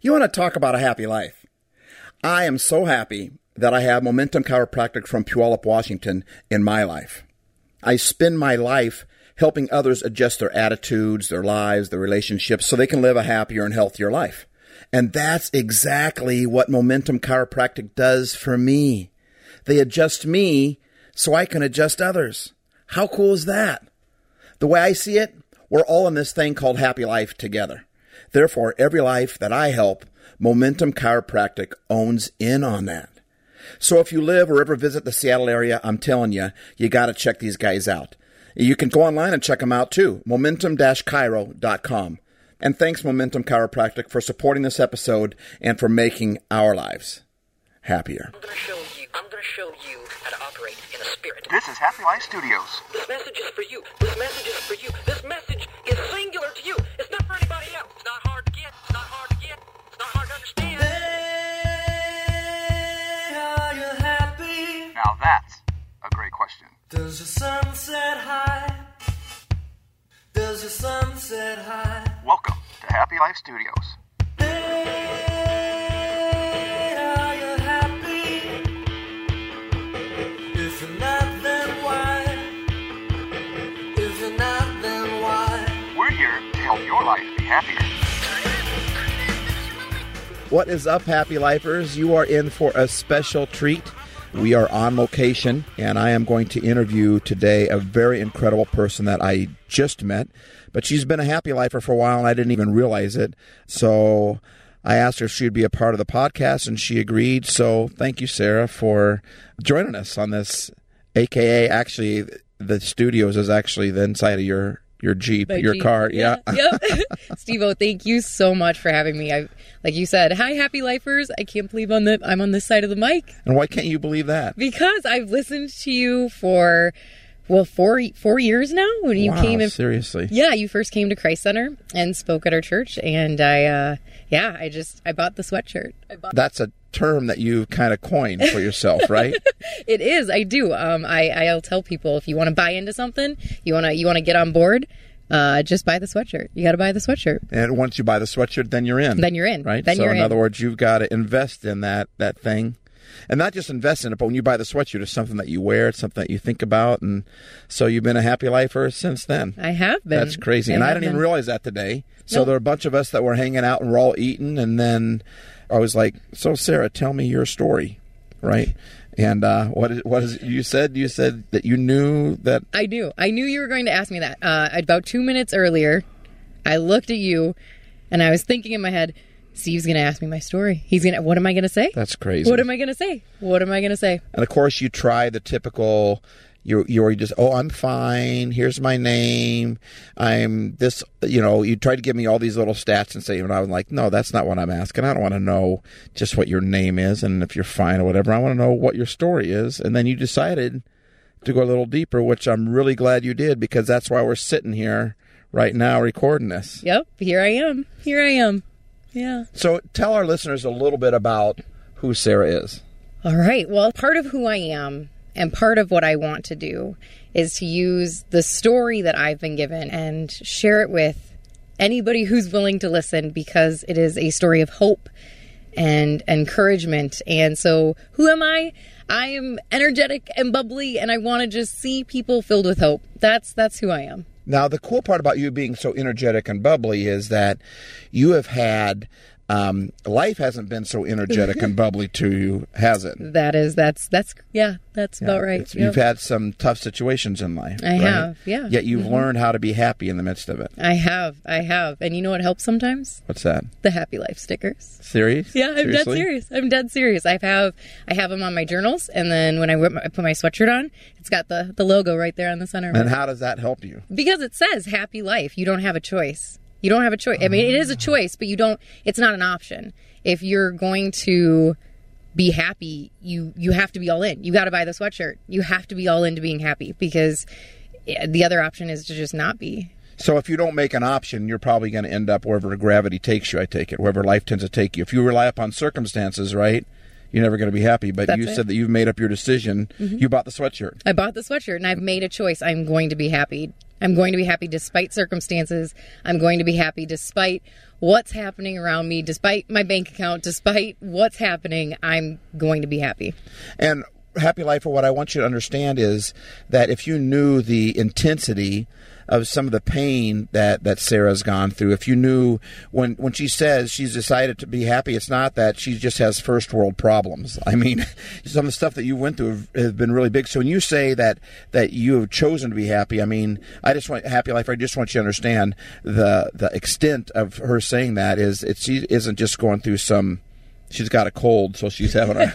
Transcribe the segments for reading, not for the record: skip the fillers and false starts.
You want to talk about a happy life. I am so happy that I have Momentum Chiropractic from Puyallup, Washington in my life. I spend my life helping others adjust their attitudes, their lives, their relationships, so they can live a happier and healthier life. And that's exactly what Momentum Chiropractic does for me. They adjust me so I can adjust others. How cool is that? The way I see it, we're all in this thing called Happy Life together. Therefore, every life that I help, Momentum Chiropractic owns in on that. So if you live or ever visit the Seattle area, I'm telling you, you got to check these guys out. You can go online and check them out too, momentum-chiro.com. And thanks, Momentum Chiropractic, for supporting this episode and for making our lives happier. I'm going to show you how to operate in the spirit. This is Happy Life Studios. This message is for you. This message is for you. This message is singular to you. It's not for anybody else. It's not hard to get. It's not hard to get. It's not hard to understand. Hey, are you happy? Now that's a great question. Does the sun set high? Does the sun set high? Welcome to Happy Life Studios. Hey, are you happy? If you're not, then why? If you're not, then why? We're here to help your life be happier. What is up, Happy Lifers? You are in for a special treat. We are on location, and I am going to interview today a very incredible person that I just met, but she's been a happy lifer for a while, and I didn't even realize it. So I asked her if she'd be a part of the podcast, and she agreed. So thank you, Sarah, for joining us on this, a.k.a. actually the studios is actually the inside of your Jeep, your Jeep. Car. Yeah. Yep. Steve-O, thank you so much for having me. Like you said, hi, Happy Lifers. I can't believe I'm on this side of the mic. And why can't you believe that? Because I've listened to you for, well, four years now. When you came in. Seriously. Yeah, you first came to Christ Center and spoke at our church. And I bought the sweatshirt. That's a term that you kind of coined for yourself, right? It is. I do. I'll tell people, if you want to buy into something, you want to get on board, just buy the sweatshirt. You got to buy the sweatshirt. And once you buy the sweatshirt, then you're in. Then you're in. Right? Then so you're in. So in other words, you've got to invest in that thing. And not just invest in it, but when you buy the sweatshirt, it's something that you wear, it's something that you think about. And so you've been a happy lifer since then. I have been. That's crazy. And I didn't even realize that today. So there are a bunch of us that were hanging out and we're all eating. And then I was like, so Sarah, tell me your story, right? And what is you said? You said that you knew that. I knew. I knew you were going to ask me that. About 2 minutes earlier, I looked at you and I was thinking in my head, Steve's going to ask me my story. What am I going to say? That's crazy. What am I going to say? And of course you try the typical, you're just, oh, I'm fine. Here's my name. I'm this, you try to give me all these little stats and say, and I was like, no, that's not what I'm asking. I don't want to know just what your name is and if you're fine or whatever. I want to know what your story is. And then you decided to go a little deeper, which I'm really glad you did, because that's why we're sitting here right now recording this. Yep. Here I am. Yeah. So tell our listeners a little bit about who Sarah is. All right. Well, part of who I am and part of what I want to do is to use the story that I've been given and share it with anybody who's willing to listen, because it is a story of hope and encouragement. And so who am I? I am energetic and bubbly, and I want to just see people filled with hope. That's who I am. Now, the cool part about you being so energetic and bubbly is that you have had, life hasn't been so energetic and bubbly to you, has it? That's about right. Yep. You've had some tough situations in life. I have, yeah. Yet you've learned how to be happy in the midst of it. I have. And you know what helps sometimes? What's that? The Happy Life stickers. Serious? Yeah, I'm dead serious. I have them on my journals, and then when I put my sweatshirt on, it's got the logo right there on the center. And how does that help you? Because it says Happy Life. You don't have a choice. You don't have a choice. I mean, it is a choice, but it's not an option. If you're going to be happy, you have to be all in. You got to buy the sweatshirt. You have to be all into being happy, because the other option is to just not be. So if you don't make an option, you're probably going to end up wherever gravity takes you, I take it, wherever life tends to take you. If you rely upon circumstances, right? you're never going to be happy. But that's you said that you've made up your decision. Mm-hmm. You bought the sweatshirt. I bought the sweatshirt, and I've made a choice. I'm going to be happy. I'm going to be happy despite circumstances. I'm going to be happy despite what's happening around me, despite my bank account, despite what's happening. I'm going to be happy. And Happy Life, or what I want you to understand is that if you knew the intensity of some of the pain that Sarah's gone through, if you knew when she says she's decided to be happy, it's not that she just has first world problems. I mean, some of the stuff that you went through has been really big. So when you say that you have chosen to be happy, I mean, I just want Happy Life. I just want you to understand the extent of her saying that is she isn't just going through some. She's got a cold, so she's having a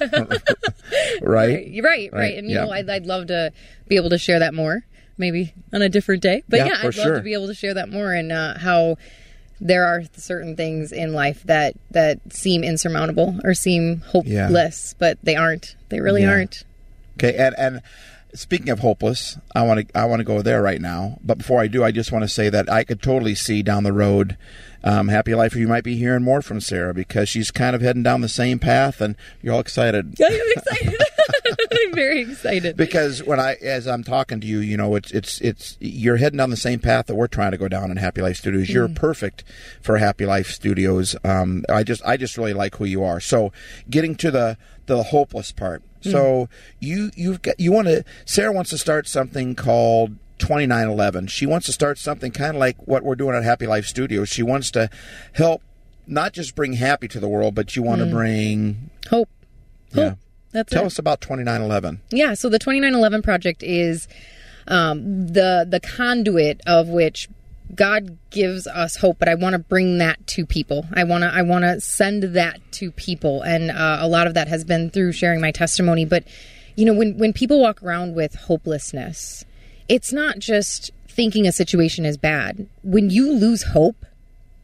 right. And you know, I'd love to be able to share that more, maybe on a different day. But yeah, I'd love to be able to share that more, and how there are certain things in life that seem insurmountable or seem hopeless, but they aren't. They really aren't. Okay, and speaking of hopeless, I want to go there right now. But before I do, I just want to say that I could totally see down the road, Happy Life, you might be hearing more from Sarah because she's kind of heading down the same path, and you're all excited. Yeah, I'm excited. I'm very excited because as I'm talking to you, you know, it's you're heading down the same path that we're trying to go down in Happy Life Studios. Mm-hmm. You're perfect for Happy Life Studios. I just really like who you are. So getting to the hopeless part. So Sarah wants to start something called 2911. She wants to start something kind of like what we're doing at Happy Life Studios. She wants to help not just bring happy to the world, but you want to bring hope. Yeah. Hope. That's Tell us about 2911. Yeah, so the 2911 project is the conduit of which God gives us hope, but I want to bring that to people. I want to send that to people, and a lot of that has been through sharing my testimony. But you know, when people walk around with hopelessness, it's not just thinking a situation is bad. When you lose hope,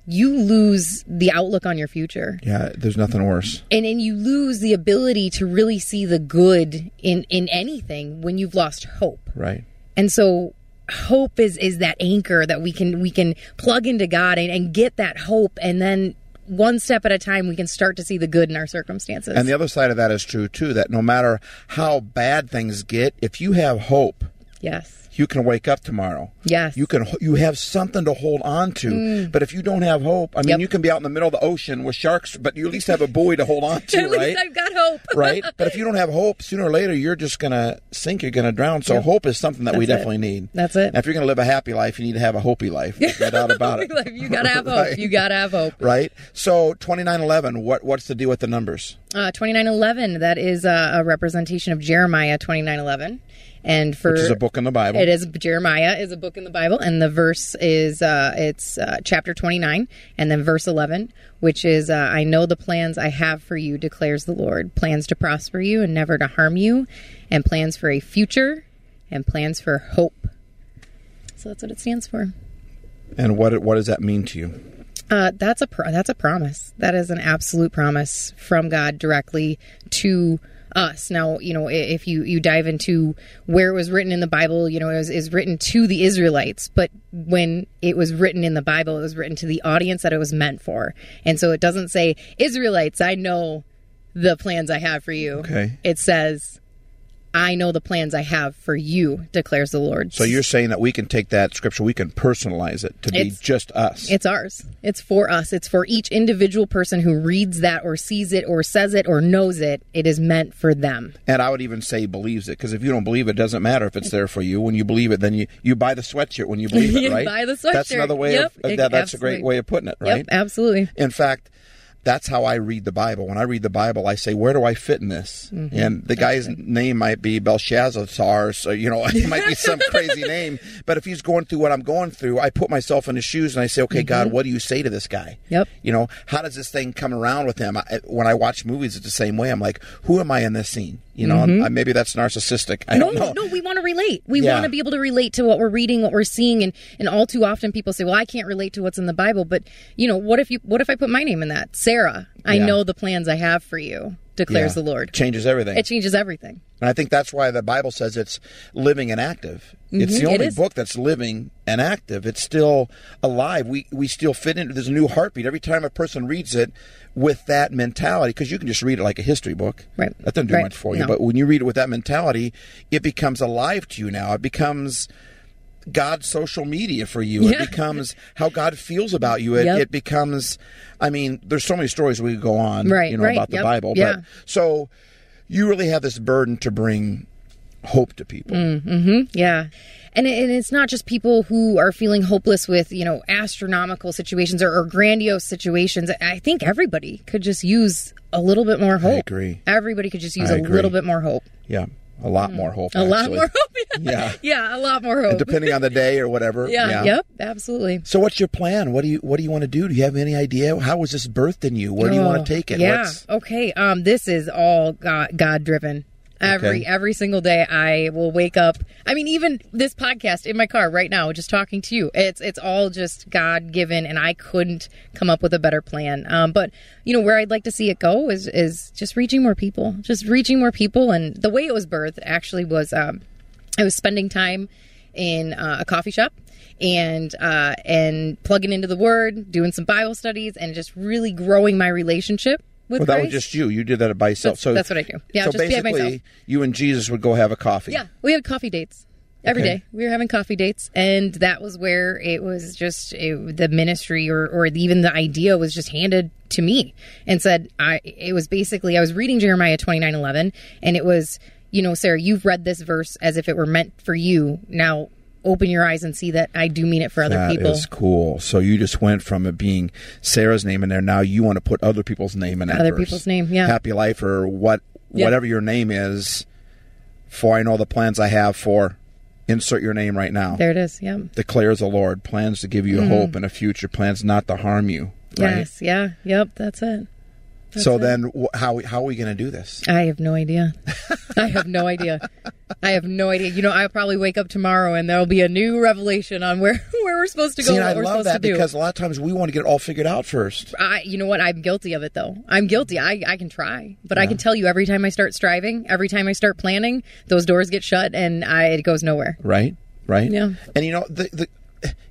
you lose the outlook on your future. Yeah, there's nothing worse. And then you lose the ability to really see the good in anything when you've lost hope. Right. And so hope is that anchor that we can plug into God and get that hope, and then one step at a time we can start to see the good in our circumstances. And the other side of that is true too, that no matter how bad things get, if you have hope, yes, you can wake up tomorrow. Yes. You have something to hold on to. Mm. But if you don't have hope, I mean, you can be out in the middle of the ocean with sharks, but you at least have a buoy to hold on to, at right? At least I've got hope. Right? But if you don't have hope, sooner or later, you're just going to sink. You're going to drown. So hope is something that we definitely need. That's it. Now, if you're going to live a happy life, you need to have a hopey life. No doubt about it. You got to have hope. You got to have hope. Right? So 2911, what's the deal with the numbers? 2911, that is a representation of Jeremiah 29:11. And which is a book in the Bible. It is. Jeremiah is a book in the Bible, and the verse is chapter 29, and then verse 11, which is, I know the plans I have for you, declares the Lord, plans to prosper you and never to harm you, and plans for a future, and plans for hope. So that's what it stands for. And what does that mean to you? That's a promise. That is an absolute promise from God directly to us. Now, you know, if you dive into where it was written in the Bible, you know, it was written to the Israelites, but when it was written in the Bible, it was written to the audience that it was meant for. And so it doesn't say, Israelites, I know the plans I have for you. Okay. It says, I know the plans I have for you, declares the Lord. So you're saying that we can take that scripture, we can personalize it to be just us. It's ours. It's for us. It's for each individual person who reads that or sees it or says it or knows it. It is meant for them. And I would even say believes it, because if you don't believe it, doesn't matter if it's there for you. When you believe it, then you buy the sweatshirt when you believe it, right? You buy the sweatshirt. That's another way of that. That's absolutely a great way of putting it, right? Yep, absolutely. In fact, that's how I read the Bible. When I read the Bible, I say, where do I fit in this? Mm-hmm. And the guy's name might be Belshazzar, so, you know, it might be some crazy name. But if he's going through what I'm going through, I put myself in his shoes and I say, okay, God, what do you say to this guy? Yep. You know, how does this thing come around with him? When I watch movies, it's the same way. I'm like, who am I in this scene? You know, maybe that's narcissistic. I don't know. No, we want to relate. We want to be able to relate to what we're reading, what we're seeing. And all too often people say, well, I can't relate to what's in the Bible. But, you know, what if I put my name in that? Sarah, I know the plans I have for you, declares the Lord. Changes everything. It changes everything. And I think that's why the Bible says it's living and active. Mm-hmm. It's the only book that's living and active. It's still alive. We still fit into this new heartbeat every time a person reads it with that mentality, because you can just read it like a history book. Right. That doesn't do much for you. No. But when you read it with that mentality, it becomes alive to you now. It becomes God's social media for you. Yeah. It becomes how God feels about you. It becomes, I mean, there's so many stories we could go on about the Bible. Yeah. But so you really have this burden to bring hope to people. Mm-hmm. Yeah. And it's not just people who are feeling hopeless with, astronomical situations or grandiose situations. I think everybody could just use a little bit more hope. I agree. Everybody could just use a little bit more hope. Yeah. A lot more hope. A lot more hope. Yeah. Yeah, a lot more hope. And depending on the day or whatever. Yeah. Yep. Absolutely. So, what's your plan? What do you want to do? Do you have any idea? How was this birthed in you? Where do you want to take it? Yeah. Okay. This is all God driven. Every single day, I will wake up. I mean, even this podcast in my car right now, just talking to you. It's all just God given, and I couldn't come up with a better plan. But where I'd like to see it go is just reaching more people. And the way it was birthed actually was I was spending time in a coffee shop and plugging into the Word, doing some Bible studies, and just really growing my relationship. Well, that was just you. You did that by yourself. That's what I do. Yeah, so just basically, by myself. You and Jesus would go have a coffee. Yeah, we had coffee dates every day. We were having coffee dates, and that was where it was just the ministry or even the idea was just handed to me and said, it was basically, I was reading Jeremiah 29:11, and it was, Sarah, you've read this verse as if it were meant for you. Now, open your eyes and see that I do mean it for other people. That is cool. So you just went from it being Sarah's name in there. Now you want to put other people's name in that verse. Other people's name, yeah. Happy Life or whatever your name is. For I know the plans I have for, insert your name right now. There it is, yeah. Declares the Lord. Plans to give you hope and a future. Plans not to harm you. Right? Yes, yeah, yep, that's it. Then how are we going to do this? I have no idea. You know, I'll probably wake up tomorrow and there'll be a new revelation on where we're supposed to go. See, I love that because a lot of times we want to get it all figured out first. You know what? I'm guilty of it though. I'm guilty. I can try, but I can tell you every time I start striving, every time I start planning, those doors get shut and it goes nowhere. Right. Yeah. And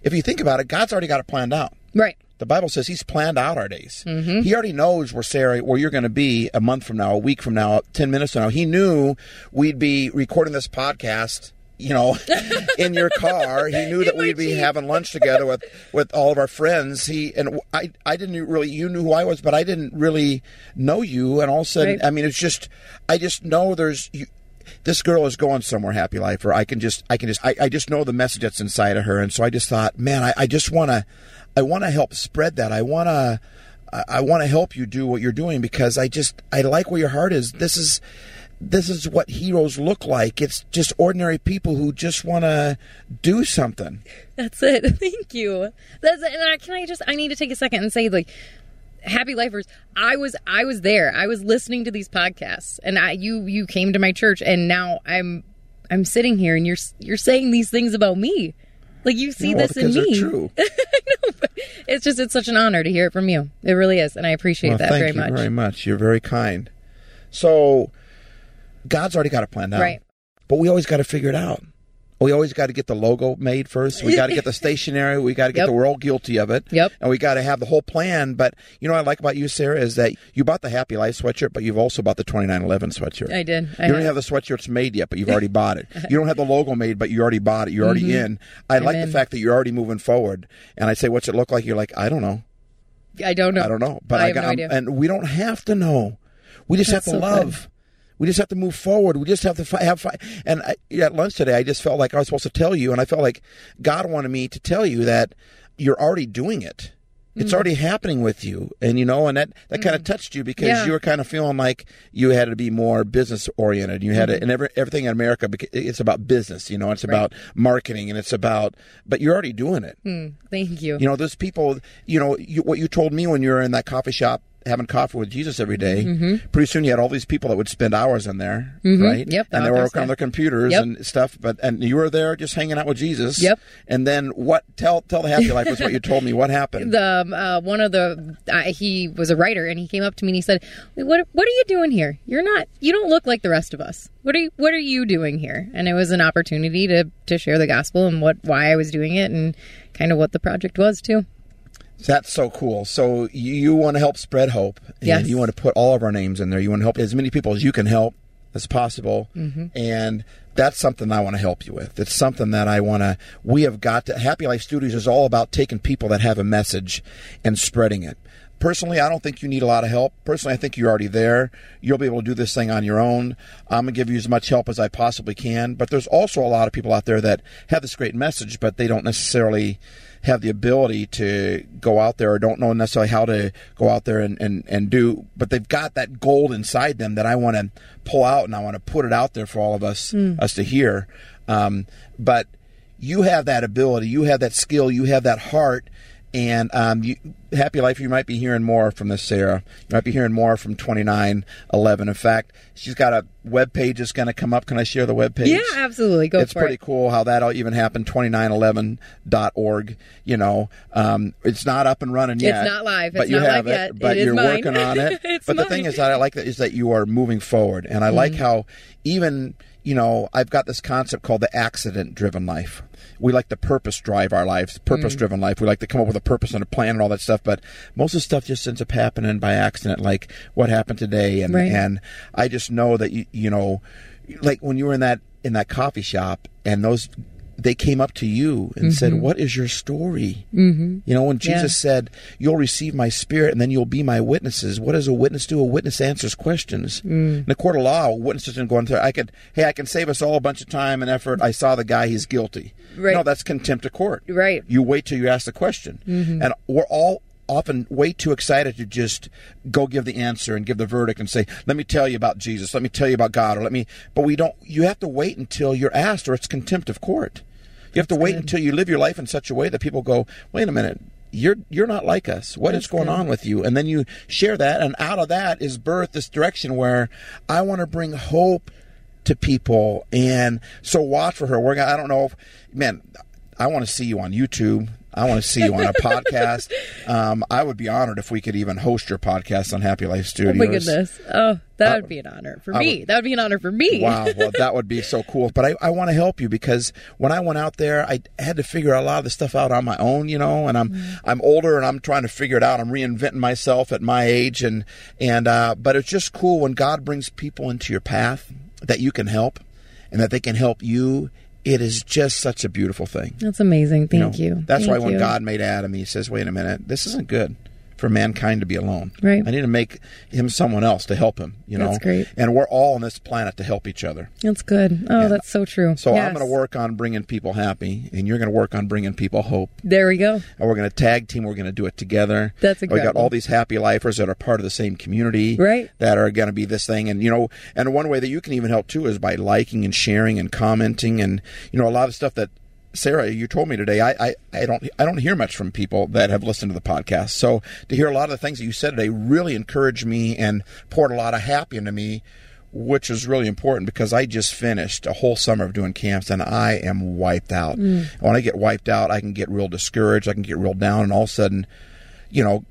if you think about it, God's already got it planned out. Right. The Bible says He's planned out our days. Mm-hmm. He already knows where you're going to be a month from now, a week from now, 10 minutes from now. He knew we'd be recording this podcast, in your car. He knew that we'd be having lunch together with all of our friends. I didn't really, you knew who I was, but I didn't really know you. And all of a sudden, I mean, it's just, I just know this girl is going somewhere, Happy Life, or I just know the message that's inside of her. And so I just thought, man, I want to help spread that. I want to help you do what you're doing because I like where your heart is. This is what heroes look like. It's just ordinary people who just want to do something. That's it. Thank you. That's it. And I need to take a second and say, like, Happy Lifers, I was there. I was listening to these podcasts and you came to my church and now I'm sitting here and you're saying these things about me. Like, you see this in me. They're true. I know, but it's such an honor to hear it from you. It really is, and I appreciate that very much. Thank you very much. You're very kind. So, God's already got it planned out. Right. But we always got to figure it out. We always got to get the logo made first. We got to get the stationery. We got to get we're all guilty of it. Yep. And we got to have the whole plan. But you know what I like about you, Sarah, is that you bought the Happy Life sweatshirt, but you've also bought the 2911 sweatshirt. I did. You don't have the sweatshirts made yet, but you've already bought it. You don't have the logo made, but you already bought it. You're already in. I like the fact that you're already moving forward. And I say, what's it look like? You're like, I don't know. But I have no idea. And we don't have to know. We just have to love. Fun. We just have to move forward. We just have to have fun. And at lunch today, I just felt like I was supposed to tell you, and I felt like God wanted me to tell you that you're already doing it. It's already happening with you. And, and that kind of touched you because you were kind of feeling like you had to be more business oriented. You had to, and everything in America, it's about business, it's about marketing and but you're already doing it. Thank you. Those people, what you told me when you were in that coffee shop, having coffee with Jesus every day, pretty soon you had all these people that would spend hours in there, right? Yep. And they were on their computers and stuff, and you were there just hanging out with Jesus. Yep. And then what? Tell the Happy Life was what you told me. What happened? He was a writer, and he came up to me and he said, "What are you doing here? You don't look like the rest of us. What are you doing here?" And it was an opportunity to share the gospel and why I was doing it and kind of what the project was too. That's so cool. So you want to help spread hope, and you want to put all of our names in there. You want to help as many people as you can help as possible, and that's something I want to help you with. It's something that I want to, we have got to, Happy Life Studios is all about taking people that have a message and spreading it. Personally, I don't think you need a lot of help. Personally, I think you're already there. You'll be able to do this thing on your own. I'm going to give you as much help as I possibly can. But there's also a lot of people out there that have this great message, but they don't necessarily have the ability to go out there or don't know necessarily how to go out there and do. But they've got that gold inside them that I want to pull out, and I want to put it out there for all of us to hear. But you have that ability. You have that skill. You have that heart. And Happy Life, you might be hearing more from this Sarah. You might be hearing more from 2911. In fact, she's got a web page that's going to come up. Can I share the web page? Yeah, absolutely. Go for it. It's pretty cool how that all even happened. 2911.org. You know, it's not up and running yet. It's not live. But you have it. But you're working on it. But the thing is that I like that is that you are moving forward, and I like how even. You know, I've got this concept called the accident-driven life. We like to purpose-drive our lives, purpose-driven life. We like to come up with a purpose and a plan and all that stuff, but most of the stuff just ends up happening by accident, like what happened today. And and I just know that, you know, like when you were in that coffee shop and those, they came up to you and said, "What is your story?" You know, when Jesus said, "You'll receive my spirit and then you'll be my witnesses." What does a witness do? A witness answers questions. In the court of law, a witness doesn't go into, I can save us all a bunch of time and effort. I saw the guy, he's guilty. Right. No, that's contempt of court. Right. You wait till you ask the question. And we're all often way too excited to just go give the answer and give the verdict and say, "Let me tell you about Jesus. Let me tell you about God." Or but we don't, you have to wait until you're asked or it's contempt of court. You have to wait until you live your life in such a way that people go, "Wait a minute, you're not like us. What is going on with you?" And then you share that, and out of that is birth this direction where I want to bring hope to people. And so watch for her. I don't know, I want to see you on YouTube. I want to see you on a podcast. I would be honored if we could even host your podcast on Happy Life Studios. Oh, my goodness. Oh, that would be an honor for me. That would be an honor for me. Wow. Well, that would be so cool. But I want to help you because when I went out there, I had to figure a lot of the stuff out on my own, you know, and I'm older and I'm trying to figure it out. I'm reinventing myself at my age. But it's just cool when God brings people into your path that you can help and that they can help you. It is just such a beautiful thing. That's amazing. Thank you. That's why when God made Adam, he says, "Wait a minute, this isn't good for mankind to be alone. Right. I need to make him someone else to help him." You know, that's great. And we're all on this planet to help each other. That's good. Oh, that's so true. So I'm going to work on bringing people happy, and you're going to work on bringing people hope. There we go. And we're going to tag team. We're going to do it together. That's incredible. We got all these Happy Lifers that are part of the same community, right? That are going to be this thing. And you know, and one way that you can even help too is by liking and sharing and commenting, and you know, a lot of stuff that. Sarah, you told me today, I don't hear much from people that have listened to the podcast. So to hear a lot of the things that you said today really encouraged me and poured a lot of happy into me, which is really important because I just finished a whole summer of doing camps and I am wiped out. When I get wiped out, I can get real discouraged. I can get real down. And all of a sudden, you know,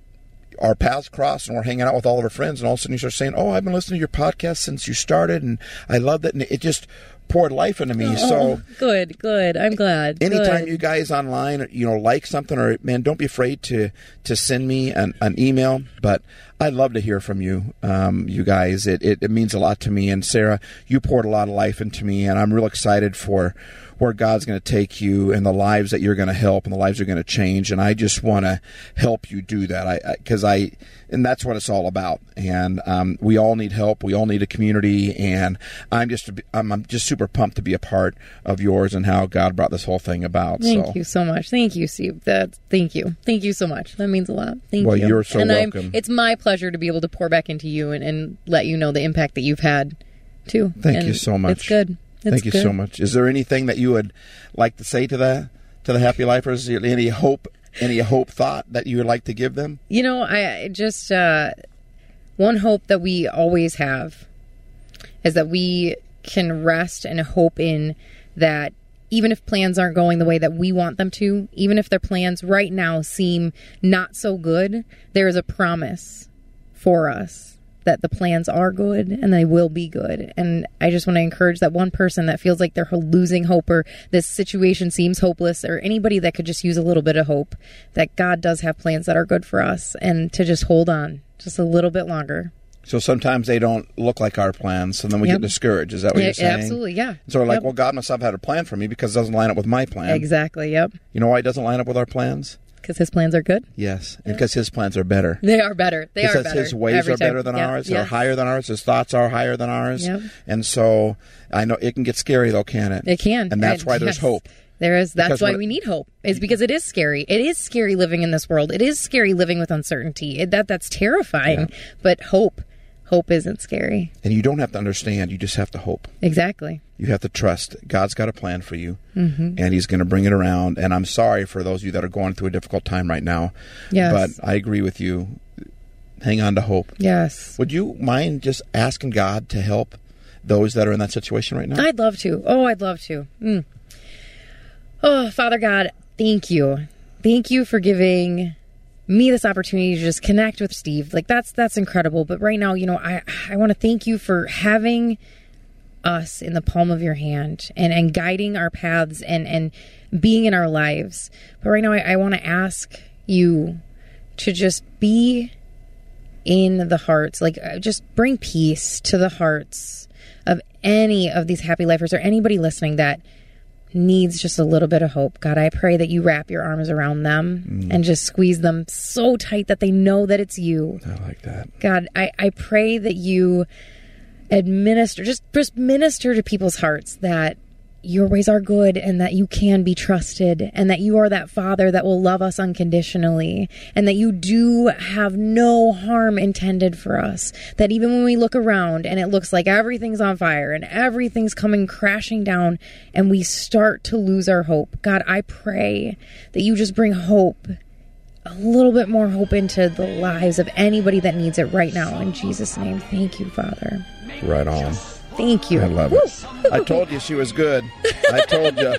our paths cross and we're hanging out with all of our friends. And all of a sudden you start saying, "Oh, I've been listening to your podcast since you started. And I love that." And it just poured life into me. So good. I'm glad. Anytime you guys online, you know, like something or don't be afraid to send me an email. But I'd love to hear from you, you guys. It means a lot to me. And Sarah, you poured a lot of life into me, and I'm real excited for where God's going to take you and the lives that you're going to help and the lives you're going to change. And I just want to help you do that. And that's what it's all about. And we all need help. We all need a community. And I'm just super pumped to be a part of yours and how God brought this whole thing about. Thank you so much. Thank you, Steve. Thank you. Thank you so much. That means a lot. Thank you. Well, you're so welcome. It's my pleasure to be able to pour back into you and let you know the impact that you've had too. Thank you so much. It's good. Thank you so much. Is there anything that you would like to say to the Happy Lifers? Any hope thought that you would like to give them? You know, I just One hope that we always have is that we can rest and hope in that even if plans aren't going the way that we want them to, even if their plans right now seem not so good, there is a promise for us that the plans are good and they will be good. And I just want to encourage that one person that feels like they're losing hope or this situation seems hopeless, or anybody that could just use a little bit of hope, that God does have plans that are good for us, and to just hold on just a little bit longer. So sometimes they don't look like our plans, and then we get discouraged. Is that what you're saying? Absolutely, yeah. So we're like, well, God must have had a plan for me because it doesn't line up with my plan. Exactly, yep. You know why it doesn't line up with our plans? Because his plans are good? Yes, and because his plans are better. They are better. They are better. Because his ways are better than ours. They're higher than ours. His thoughts are higher than ours. Yep. And so I know it can get scary, though, can't it? It can. And that's why there's hope. There is. That's why we need hope, is because it is scary. It is scary living in this world. It is scary living with uncertainty. That's terrifying. Yeah. But hope isn't scary. And you don't have to understand. You just have to hope. Exactly. You have to trust. God's got a plan for you, and he's going to bring it around. And I'm sorry for those of you that are going through a difficult time right now. Yes. But I agree with you. Hang on to hope. Yes. Would you mind just asking God to help those that are in that situation right now? I'd love to. Oh, I'd love to. Oh, Father God, thank you. Thank you for giving me this opportunity to just connect with Steve. Like, that's incredible. But right now, I want to thank you for having us in the palm of your hand and guiding our paths and being in our lives. But right now, I want to ask you to just be in the hearts, like just bring peace to the hearts of any of these happy lifers or anybody listening that needs just a little bit of hope. God, I pray that you wrap your arms around them and just squeeze them so tight that they know that it's you. I like that. God, I pray that you administer, just minister to people's hearts that your ways are good and that you can be trusted and that you are that Father that will love us unconditionally and that you do have no harm intended for us. That even when we look around and it looks like everything's on fire and everything's coming crashing down and we start to lose our hope, God, I pray that you just bring hope, a little bit more hope into the lives of anybody that needs it right now. In Jesus' name, thank you, Father. Right on. Thank you. I love it. I told you she was good. I told you.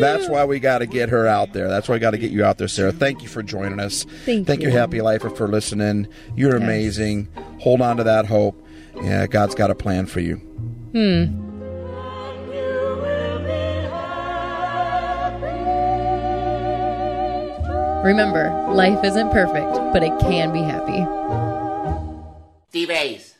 That's why we got to get her out there. That's why we got to get you out there, Sarah. Thank you for joining us. Thank you, Happy Lifer, for listening. You're amazing. Hold on to that hope. Yeah, God's got a plan for you. Remember, life isn't perfect, but it can be happy. Steve A's.